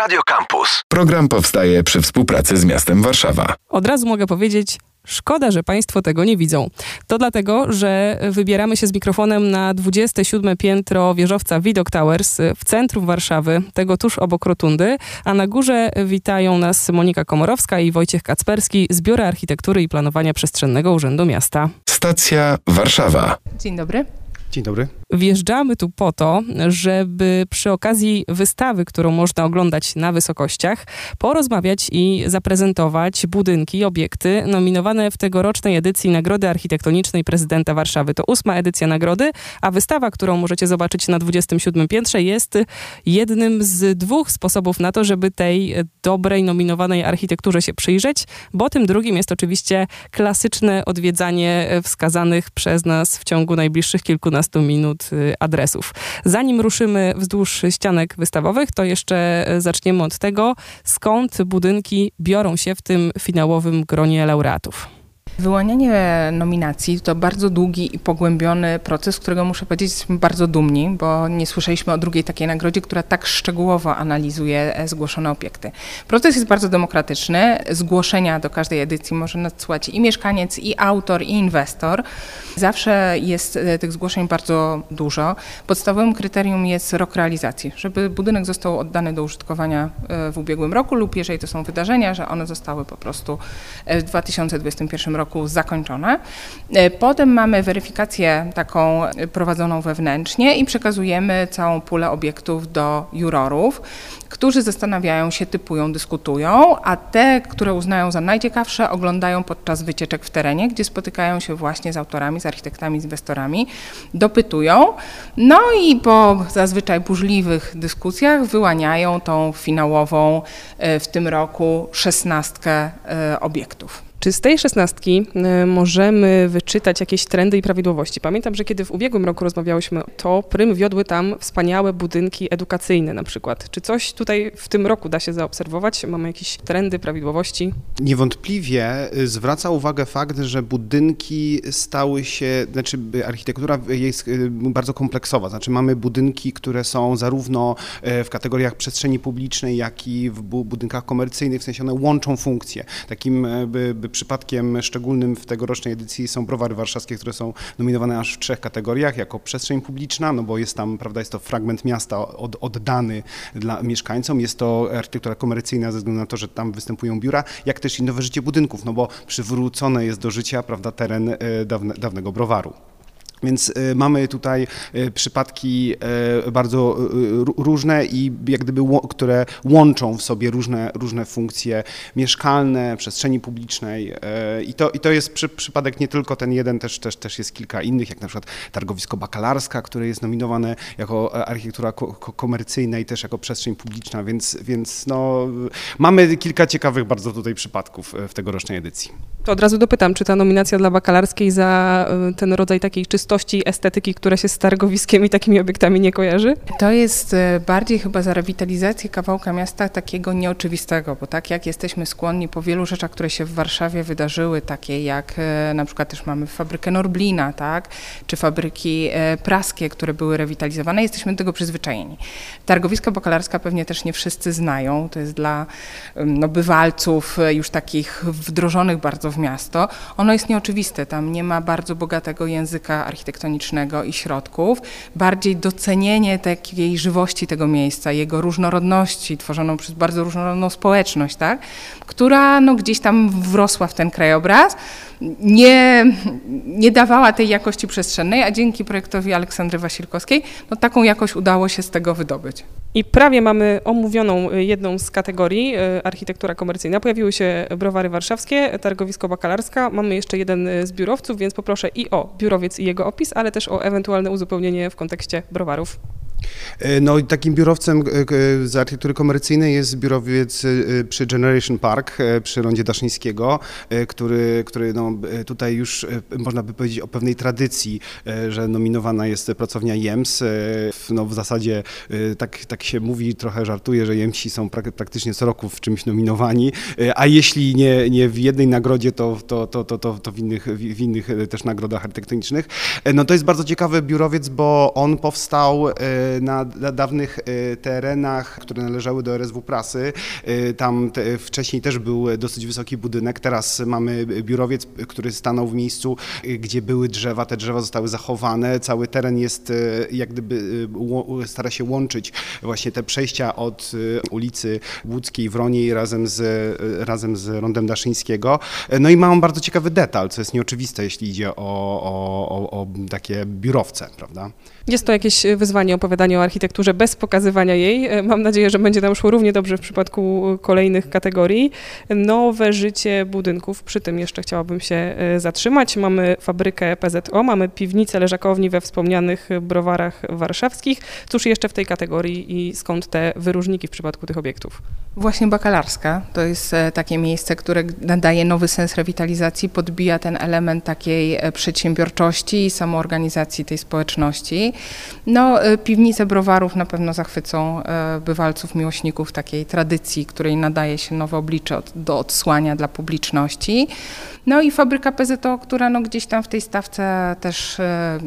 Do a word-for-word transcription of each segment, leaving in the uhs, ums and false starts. Radio Kampus. Program powstaje przy współpracy z miastem Warszawa. Od razu mogę powiedzieć... Szkoda, że Państwo tego nie widzą. To dlatego, że wybieramy się z mikrofonem na dwudzieste siódme piętro wieżowca Widok Towers w centrum Warszawy, tego tuż obok rotundy, a na górze witają nas Monika Komorowska i Wojciech Kacperski z Biura Architektury i Planowania Przestrzennego Urzędu Miasta. Stacja Warszawa. Dzień dobry. Dzień dobry. Wjeżdżamy tu po to, żeby przy okazji wystawy, którą można oglądać na wysokościach, porozmawiać i zaprezentować budynki, obiekty nominowane w tegorocznej edycji Nagrody Architektonicznej Prezydenta Warszawy. To ósma edycja nagrody, a wystawa, którą możecie zobaczyć na dwudziestym siódmym piętrze, jest jednym z dwóch sposobów na to, żeby tej dobrej, nominowanej architekturze się przyjrzeć, bo tym drugim jest oczywiście klasyczne odwiedzanie wskazanych przez nas w ciągu najbliższych kilkunastu minut adresów. Zanim ruszymy wzdłuż ścianek wystawowych, to jeszcze zaczniemy od tego, skąd budynki biorą się w tym finałowym gronie laureatów. Wyłanianie nominacji to bardzo długi i pogłębiony proces, którego muszę powiedzieć, jesteśmy bardzo dumni, bo nie słyszeliśmy o drugiej takiej nagrodzie, która tak szczegółowo analizuje zgłoszone obiekty. Proces jest bardzo demokratyczny. Zgłoszenia do każdej edycji może nadsyłać i mieszkaniec, i autor, i inwestor. Zawsze jest tych zgłoszeń bardzo dużo. Podstawowym kryterium jest rok realizacji, żeby budynek został oddany do użytkowania w ubiegłym roku lub jeżeli to są wydarzenia, że one zostały po prostu w dwa tysiące dwudziestym pierwszym roku zakończone. Potem mamy weryfikację taką prowadzoną wewnętrznie i przekazujemy całą pulę obiektów do jurorów, którzy zastanawiają się, typują, dyskutują, a te, które uznają za najciekawsze, oglądają podczas wycieczek w terenie, gdzie spotykają się właśnie z autorami, z architektami, z inwestorami, dopytują, no i po zazwyczaj burzliwych dyskusjach wyłaniają tą finałową w tym roku szesnastkę obiektów. Czy z tej szesnastki możemy wyczytać jakieś trendy i prawidłowości? Pamiętam, że kiedy w ubiegłym roku rozmawiałyśmy, to prym wiodły tam wspaniałe budynki edukacyjne na przykład. Czy coś tutaj w tym roku da się zaobserwować? Mamy jakieś trendy, prawidłowości? Niewątpliwie zwraca uwagę fakt, że budynki stały się, znaczy architektura jest bardzo kompleksowa. Znaczy mamy budynki, które są zarówno w kategoriach przestrzeni publicznej, jak i w budynkach komercyjnych, w sensie one łączą funkcje. Takim by przypadkiem szczególnym w tegorocznej edycji są browary warszawskie, które są nominowane aż w trzech kategoriach, jako przestrzeń publiczna, no bo jest tam, prawda, jest to fragment miasta od, oddany dla mieszkańcom, jest to architektura komercyjna ze względu na to, że tam występują biura, jak też i nowe życie budynków, no bo przywrócone jest do życia, prawda, teren dawne, dawnego browaru. Więc mamy tutaj przypadki bardzo różne i jak gdyby, które łączą w sobie różne, różne funkcje mieszkalne, przestrzeni publicznej i to, i to jest przy, przypadek nie tylko ten jeden, też, też, też jest kilka innych, jak na przykład Targowisko Bakalarska, które jest nominowane jako architektura ko- komercyjna i też jako przestrzeń publiczna, więc, więc no, mamy kilka ciekawych bardzo tutaj przypadków w tegorocznej edycji. To od razu dopytam, czy ta nominacja dla Bakalarskiej za ten rodzaj takiej czystości estetyki, która się z targowiskiem i takimi obiektami nie kojarzy? To jest bardziej chyba za rewitalizację kawałka miasta takiego nieoczywistego, bo tak jak jesteśmy skłonni po wielu rzeczach, które się w Warszawie wydarzyły, takie jak na przykład też mamy fabrykę Norblina, tak, czy fabryki praskie, które były rewitalizowane, jesteśmy do tego przyzwyczajeni. Targowisko Bakalarska pewnie też nie wszyscy znają, to jest dla no, bywalców już takich wdrożonych bardzo w miasto. Ono jest nieoczywiste, tam nie ma bardzo bogatego języka architektonicznego i środków, bardziej docenienie takiej żywości tego miejsca, jego różnorodności, tworzoną przez bardzo różnorodną społeczność, tak? Która no, gdzieś tam wrosła w ten krajobraz, nie, nie dawała tej jakości przestrzennej, a dzięki projektowi Aleksandry Wasilkowskiej no, taką jakość udało się z tego wydobyć. I prawie mamy omówioną jedną z kategorii, architektura komercyjna. Pojawiły się browary warszawskie, targowisko bakalarska, mamy jeszcze jeden z biurowców, więc poproszę i o biurowiec i jego opis, ale też o ewentualne uzupełnienie w kontekście browarów. No takim biurowcem z architektury komercyjnej jest biurowiec przy Generation Park, przy Rondzie Daszyńskiego, który, który no, tutaj już można by powiedzieć o pewnej tradycji, że nominowana jest pracownia Jems. No, w zasadzie tak, tak się mówi, trochę żartuje, że Jemsi są prak- praktycznie co roku w czymś nominowani, a jeśli nie, nie w jednej nagrodzie, to, to, to, to, to, to w, innych, w innych też nagrodach architektonicznych. No to jest bardzo ciekawy biurowiec, bo on powstał na dawnych terenach, które należały do R S W Prasy. Tam te, wcześniej też był dosyć wysoki budynek, teraz mamy biurowiec, który stanął w miejscu, gdzie były drzewa, te drzewa zostały zachowane, cały teren jest jak gdyby, stara się łączyć właśnie te przejścia od ulicy Łódzkiej, Wroniej razem z, razem z Rondem Daszyńskiego. No i ma on bardzo ciekawy detal, co jest nieoczywiste, jeśli idzie o, o, o, o takie biurowce, prawda? Jest to jakieś wyzwanie opowiadanie o architekturze bez pokazywania jej. Mam nadzieję, że będzie nam szło równie dobrze w przypadku kolejnych kategorii. Nowe życie budynków, przy tym jeszcze chciałabym się zatrzymać. Mamy fabrykę P Z O, mamy piwnicę, leżakowni we wspomnianych browarach warszawskich. Cóż jeszcze w tej kategorii i skąd te wyróżniki w przypadku tych obiektów? Właśnie Bakalarska to jest takie miejsce, które nadaje nowy sens rewitalizacji, podbija ten element takiej przedsiębiorczości i samoorganizacji tej społeczności. No, piwnice browarów na pewno zachwycą bywalców, miłośników takiej tradycji, której nadaje się nowe oblicze od, do odsłania dla publiczności. No i fabryka P Z O, która no gdzieś tam w tej stawce też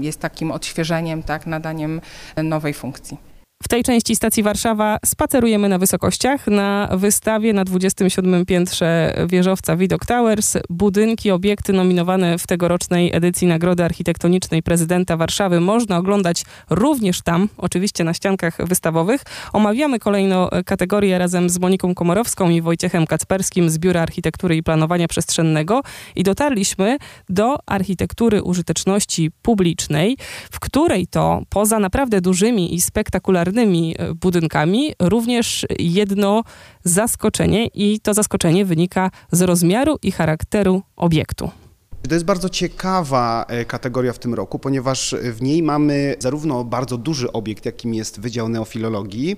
jest takim odświeżeniem, tak, nadaniem nowej funkcji. W tej części Stacji Warszawa spacerujemy na wysokościach, na wystawie na dwudziestym siódmym piętrze wieżowca Widok Towers, budynki, obiekty nominowane w tegorocznej edycji Nagrody Architektonicznej Prezydenta Warszawy można oglądać również tam, oczywiście na ściankach wystawowych. Omawiamy kolejno kategorię razem z Moniką Komorowską i Wojciechem Kacperskim z Biura Architektury i Planowania Przestrzennego i dotarliśmy do architektury użyteczności publicznej, w której to poza naprawdę dużymi i spektakularnymi budynkami, również jedno zaskoczenie i to zaskoczenie wynika z rozmiaru i charakteru obiektu. To jest bardzo ciekawa kategoria w tym roku, ponieważ w niej mamy zarówno bardzo duży obiekt, jakim jest Wydział Neofilologii,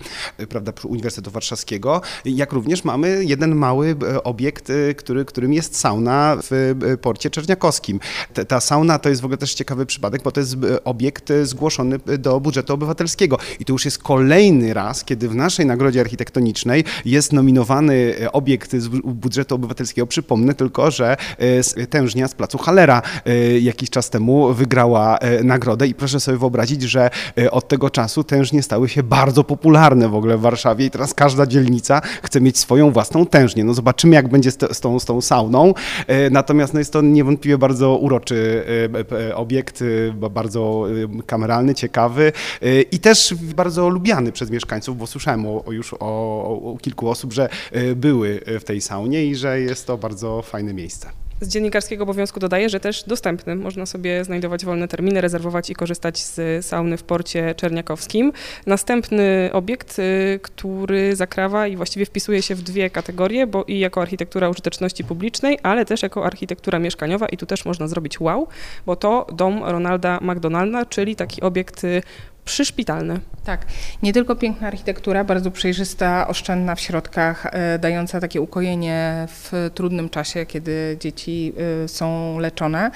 prawda, Uniwersytetu Warszawskiego, jak również mamy jeden mały obiekt, który, którym jest sauna w porcie Czerniakowskim. Ta sauna to jest w ogóle też ciekawy przypadek, bo to jest obiekt zgłoszony do budżetu obywatelskiego. I to już jest kolejny raz, kiedy w naszej Nagrodzie Architektonicznej jest nominowany obiekt z budżetu obywatelskiego. Przypomnę tylko, że tężnia z Placu Hallera jakiś czas temu wygrała nagrodę i proszę sobie wyobrazić, że od tego czasu tężnie stały się bardzo popularne w ogóle w Warszawie i teraz każda dzielnica chce mieć swoją własną tężnię. No zobaczymy, jak będzie z tą, z tą sauną. Natomiast no jest to niewątpliwie bardzo uroczy obiekt, bardzo kameralny, ciekawy i też bardzo lubiany przez mieszkańców, bo słyszałem o, już o, o kilku osób, że były w tej saunie i że jest to bardzo fajne miejsce. Z dziennikarskiego obowiązku dodaję, że też dostępny. Można sobie znajdować wolne terminy, rezerwować i korzystać z sauny w porcie Czerniakowskim. Następny obiekt, który zakrawa i właściwie wpisuje się w dwie kategorie, bo i jako architektura użyteczności publicznej, ale też jako architektura mieszkaniowa i tu też można zrobić wow, bo to dom Ronalda McDonalda, czyli taki obiekt przyszpitalny. Tak. Nie tylko piękna architektura, bardzo przejrzysta, oszczędna w środkach, dająca takie ukojenie w trudnym czasie, kiedy dzieci są leczone.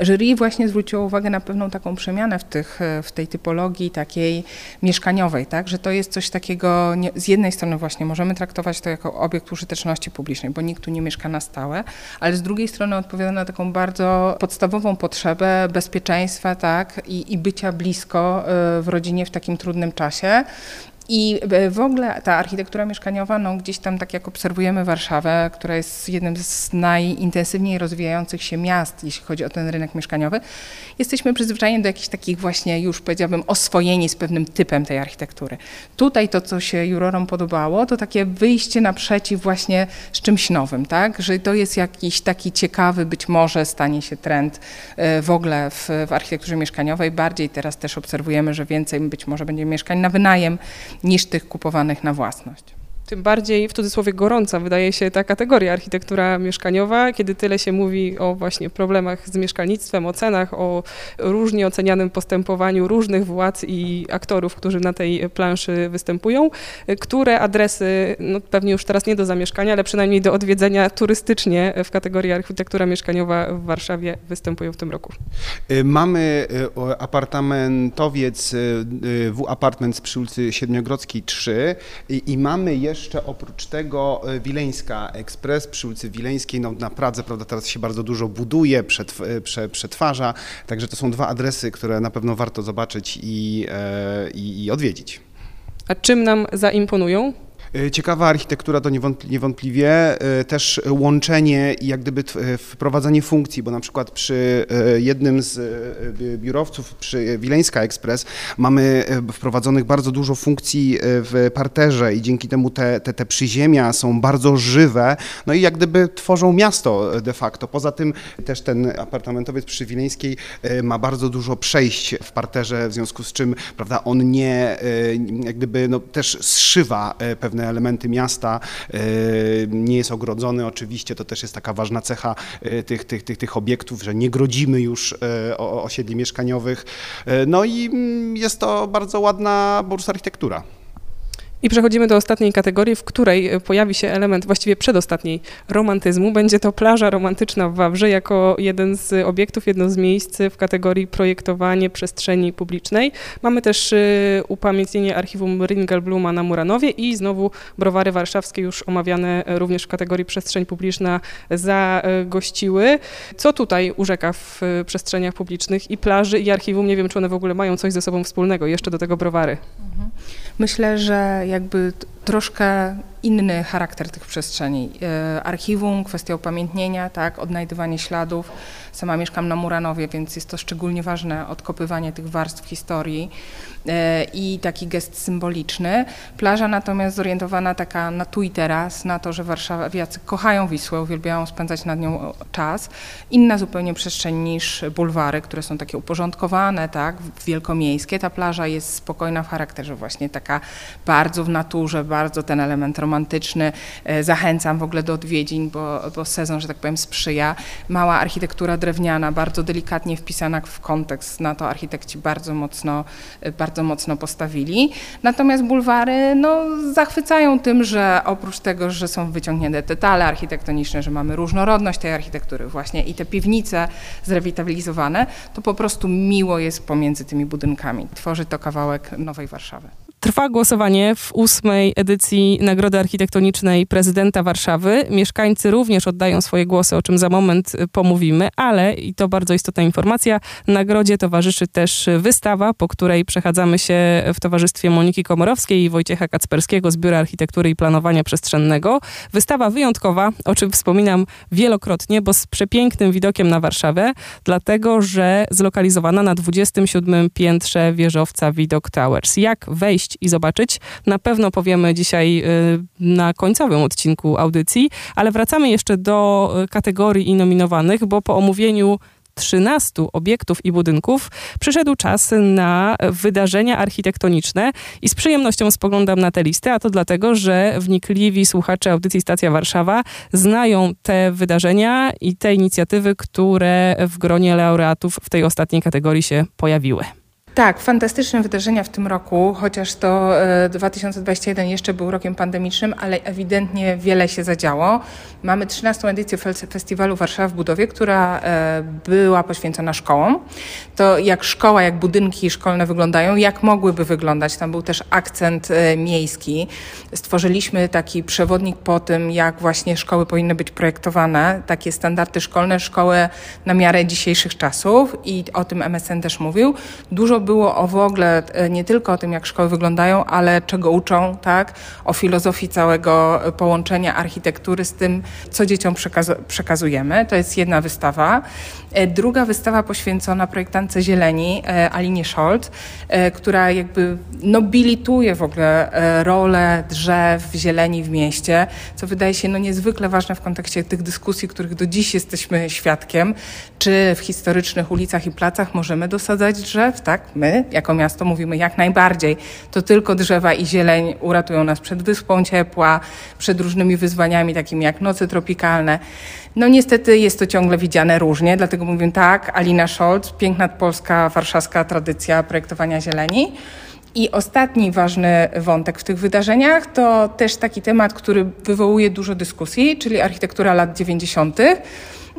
Jury właśnie zwróciło uwagę na pewną taką przemianę w, tych, w tej typologii takiej mieszkaniowej, tak? Że to jest coś takiego, nie, z jednej strony właśnie możemy traktować to jako obiekt użyteczności publicznej, bo nikt tu nie mieszka na stałe, ale z drugiej strony odpowiada na taką bardzo podstawową potrzebę bezpieczeństwa, tak? I, i bycia blisko w rodzinie w takim trudnym czasie. I w ogóle ta architektura mieszkaniowa, no gdzieś tam tak jak obserwujemy Warszawę, która jest jednym z najintensywniej rozwijających się miast, jeśli chodzi o ten rynek mieszkaniowy, jesteśmy przyzwyczajeni do jakichś takich właśnie już powiedziałabym oswojeni z pewnym typem tej architektury. Tutaj to, co się jurorom podobało, to takie wyjście naprzeciw właśnie z czymś nowym, tak? Że to jest jakiś taki ciekawy, być może stanie się trend w ogóle w, w architekturze mieszkaniowej. Bardziej teraz też obserwujemy, że więcej być może będzie mieszkań na wynajem, niż tych kupowanych na własność. Tym bardziej w cudzysłowie gorąca wydaje się ta kategoria architektura mieszkaniowa, kiedy tyle się mówi o właśnie problemach z mieszkalnictwem, o cenach, o różnie ocenianym postępowaniu różnych władz i aktorów, którzy na tej planszy występują, które adresy, no pewnie już teraz nie do zamieszkania, ale przynajmniej do odwiedzenia turystycznie w kategorii architektura mieszkaniowa w Warszawie występują w tym roku. Mamy apartamentowiec, W Apartments przy ulicy Siedmiogródzkiej trzy i, i mamy jeszcze jeszcze oprócz tego Wileńska Express przy ulicy Wileńskiej, no, na Pradze, prawda, teraz się bardzo dużo buduje, przetwarza, także to są dwa adresy, które na pewno warto zobaczyć i, i, i odwiedzić. A czym nam zaimponują? Ciekawa architektura to niewątpliwie, też łączenie i jak gdyby wprowadzanie funkcji, bo na przykład przy jednym z biurowców, przy Wileńska Express, mamy wprowadzonych bardzo dużo funkcji w parterze i dzięki temu te, te, te przyziemia są bardzo żywe, no i jak gdyby tworzą miasto de facto. Poza tym też ten apartamentowiec przy Wileńskiej ma bardzo dużo przejść w parterze, w związku z czym, prawda, on nie, jak gdyby, no, też zszywa pewne elementy miasta, nie jest ogrodzony oczywiście, to też jest taka ważna cecha tych, tych, tych, tych obiektów, że nie grodzimy już osiedli mieszkaniowych, no i jest to bardzo ładna po prostu architektura. I przechodzimy do ostatniej kategorii, w której pojawi się element właściwie przedostatniej romantyzmu. Będzie to plaża romantyczna w Wawrze jako jeden z obiektów, jedno z miejsc w kategorii projektowanie przestrzeni publicznej. Mamy też upamiętnienie archiwum Ringelbluma na Muranowie i znowu browary warszawskie, już omawiane również w kategorii przestrzeń publiczna, zagościły. Co tutaj urzeka w przestrzeniach publicznych i plaży, i archiwum? Nie wiem, czy one w ogóle mają coś ze sobą wspólnego. Jeszcze do tego browary. Myślę, że jakby troszkę inny charakter tych przestrzeni. Archiwum, kwestia upamiętnienia, tak, odnajdywanie śladów. Sama mieszkam na Muranowie, więc jest to szczególnie ważne odkopywanie tych warstw historii i taki gest symboliczny. Plaża natomiast zorientowana taka na tu i teraz, na to, że warszawiacy kochają Wisłę, uwielbiają spędzać nad nią czas. Inna zupełnie przestrzeń niż bulwary, które są takie uporządkowane, tak, wielkomiejskie. Ta plaża jest spokojna w charakterze, właśnie taka bardzo w naturze, bardzo ten element romantyczny. Zachęcam w ogóle do odwiedzin, bo, bo sezon, że tak powiem, sprzyja. Mała architektura drewniana, bardzo delikatnie wpisana w kontekst. Na to architekci bardzo mocno, bardzo mocno postawili. Natomiast bulwary, no, zachwycają tym, że oprócz tego, że są wyciągnięte detale architektoniczne, że mamy różnorodność tej architektury właśnie i te piwnice zrewitalizowane, to po prostu miło jest pomiędzy tymi budynkami. Tworzy to kawałek nowej Warszawy. Trwa głosowanie w ósmej edycji Nagrody Architektonicznej Prezydenta Warszawy. Mieszkańcy również oddają swoje głosy, o czym za moment pomówimy, ale, i to bardzo istotna informacja, nagrodzie towarzyszy też wystawa, po której przechadzamy się w towarzystwie Moniki Komorowskiej i Wojciecha Kacperskiego z Biura Architektury i Planowania Przestrzennego. Wystawa wyjątkowa, o czym wspominam wielokrotnie, bo z przepięknym widokiem na Warszawę, dlatego że zlokalizowana na dwudziestym siódmym piętrze wieżowca Widok Towers. Jak wejść i zobaczyć, na pewno powiemy dzisiaj na końcowym odcinku audycji, ale wracamy jeszcze do kategorii i nominowanych, bo po omówieniu trzynastu obiektów i budynków przyszedł czas na wydarzenia architektoniczne i z przyjemnością spoglądam na tę listę, a to dlatego, że wnikliwi słuchacze audycji Stacja Warszawa znają te wydarzenia i te inicjatywy, które w gronie laureatów w tej ostatniej kategorii się pojawiły. Tak, fantastyczne wydarzenia w tym roku, chociaż to dwa tysiące dwudziesty pierwszy jeszcze był rokiem pandemicznym, ale ewidentnie wiele się zadziało. Mamy trzynastą edycję Festiwalu Warszawa w Budowie, która była poświęcona szkołom. To jak szkoła, jak budynki szkolne wyglądają, jak mogłyby wyglądać. Tam był też akcent miejski. Stworzyliśmy taki przewodnik po tym, jak właśnie szkoły powinny być projektowane. Takie standardy szkolne, szkoły na miarę dzisiejszych czasów, i o tym M S N też mówił. Dużo było o w ogóle, nie tylko o tym, jak szkoły wyglądają, ale czego uczą, tak? O filozofii całego połączenia architektury z tym, co dzieciom przekazu- przekazujemy. To jest jedna wystawa. Druga wystawa poświęcona projektantce zieleni, Alinie Scholz, która jakby nobilituje w ogóle rolę drzew, zieleni w mieście, co wydaje się no niezwykle ważne w kontekście tych dyskusji, których do dziś jesteśmy świadkiem, czy w historycznych ulicach i placach możemy dosadzać drzew, tak? My jako miasto mówimy jak najbardziej. To tylko drzewa i zieleń uratują nas przed wyspą ciepła, przed różnymi wyzwaniami takimi jak noce tropikalne. No niestety jest to ciągle widziane różnie, dlatego mówię tak, Alina Scholz, piękna polska, warszawska tradycja projektowania zieleni. I ostatni ważny wątek w tych wydarzeniach to też taki temat, który wywołuje dużo dyskusji, czyli architektura lat dziewięćdziesiątych.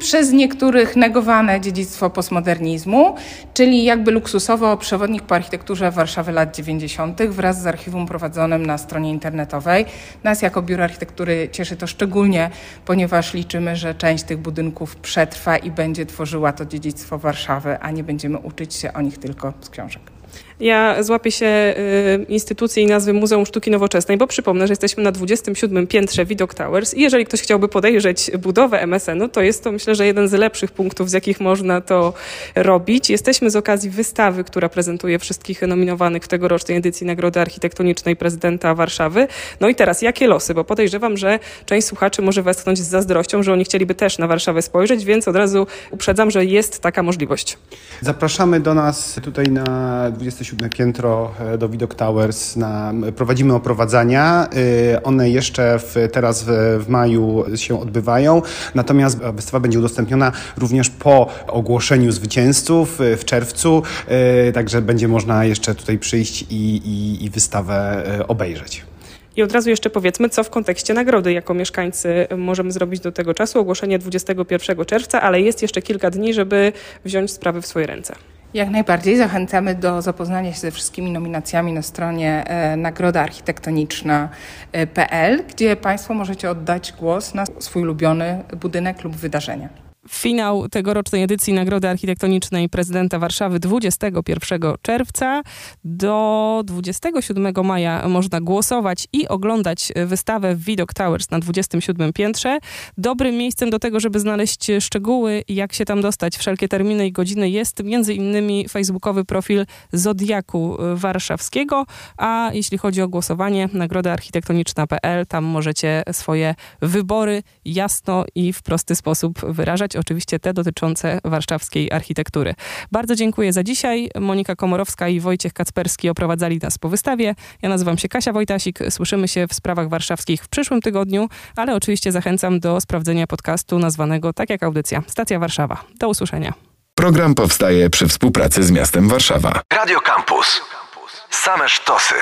przez niektórych negowane dziedzictwo postmodernizmu, czyli jakby luksusowo przewodnik po architekturze Warszawy lat dziewięćdziesiątych wraz z archiwum prowadzonym na stronie internetowej. Nas jako Biuro Architektury cieszy to szczególnie, ponieważ liczymy, że część tych budynków przetrwa i będzie tworzyła to dziedzictwo Warszawy, a nie będziemy uczyć się o nich tylko z książek. Ja złapię się y, instytucji i nazwy Muzeum Sztuki Nowoczesnej, bo przypomnę, że jesteśmy na dwudziestym siódmym piętrze Widok Towers i jeżeli ktoś chciałby podejrzeć budowę M S N-u, to jest to, myślę, że jeden z lepszych punktów, z jakich można to robić. Jesteśmy z okazji wystawy, która prezentuje wszystkich nominowanych w tegorocznej edycji Nagrody Architektonicznej Prezydenta Warszawy. No i teraz, jakie losy? Bo podejrzewam, że część słuchaczy może westchnąć z zazdrością, że oni chcieliby też na Warszawę spojrzeć, więc od razu uprzedzam, że jest taka możliwość. Zapraszamy do nas tutaj na dwudzieste siódme piętro do Widok Towers. Na, prowadzimy oprowadzania. One jeszcze w, teraz w, w maju się odbywają. Natomiast wystawa będzie udostępniona również po ogłoszeniu zwycięzców w czerwcu. Także będzie można jeszcze tutaj przyjść i, i, i wystawę obejrzeć. I od razu jeszcze powiedzmy, co w kontekście nagrody jako mieszkańcy możemy zrobić do tego czasu. Ogłoszenie dwudziestego pierwszego czerwca, ale jest jeszcze kilka dni, żeby wziąć sprawy w swoje ręce. Jak najbardziej zachęcamy do zapoznania się ze wszystkimi nominacjami na stronie nagroda architektoniczna kropka pe el, gdzie Państwo możecie oddać głos na swój ulubiony budynek lub wydarzenie. Finał tegorocznej edycji Nagrody Architektonicznej Prezydenta Warszawy dwudziestego pierwszego czerwca. Do dwudziestego siódmego maja można głosować i oglądać wystawę w Widok Towers na dwudziestym siódmym piętrze. Dobrym miejscem do tego, żeby znaleźć szczegóły, jak się tam dostać, wszelkie terminy i godziny, jest między innymi facebookowy profil Zodiaku Warszawskiego, a jeśli chodzi o głosowanie, nagroda architektoniczna kropka pe el, tam możecie swoje wybory jasno i w prosty sposób wyrażać. Oczywiście te dotyczące warszawskiej architektury. Bardzo dziękuję za dzisiaj. Monika Komorowska i Wojciech Kacperski oprowadzali nas po wystawie. Ja nazywam się Kasia Wojtasik. Słyszymy się w sprawach warszawskich w przyszłym tygodniu, ale oczywiście zachęcam do sprawdzenia podcastu nazwanego tak jak audycja, Stacja Warszawa. Do usłyszenia. Program powstaje przy współpracy z miastem Warszawa. Radio Kampus. Same sztosy.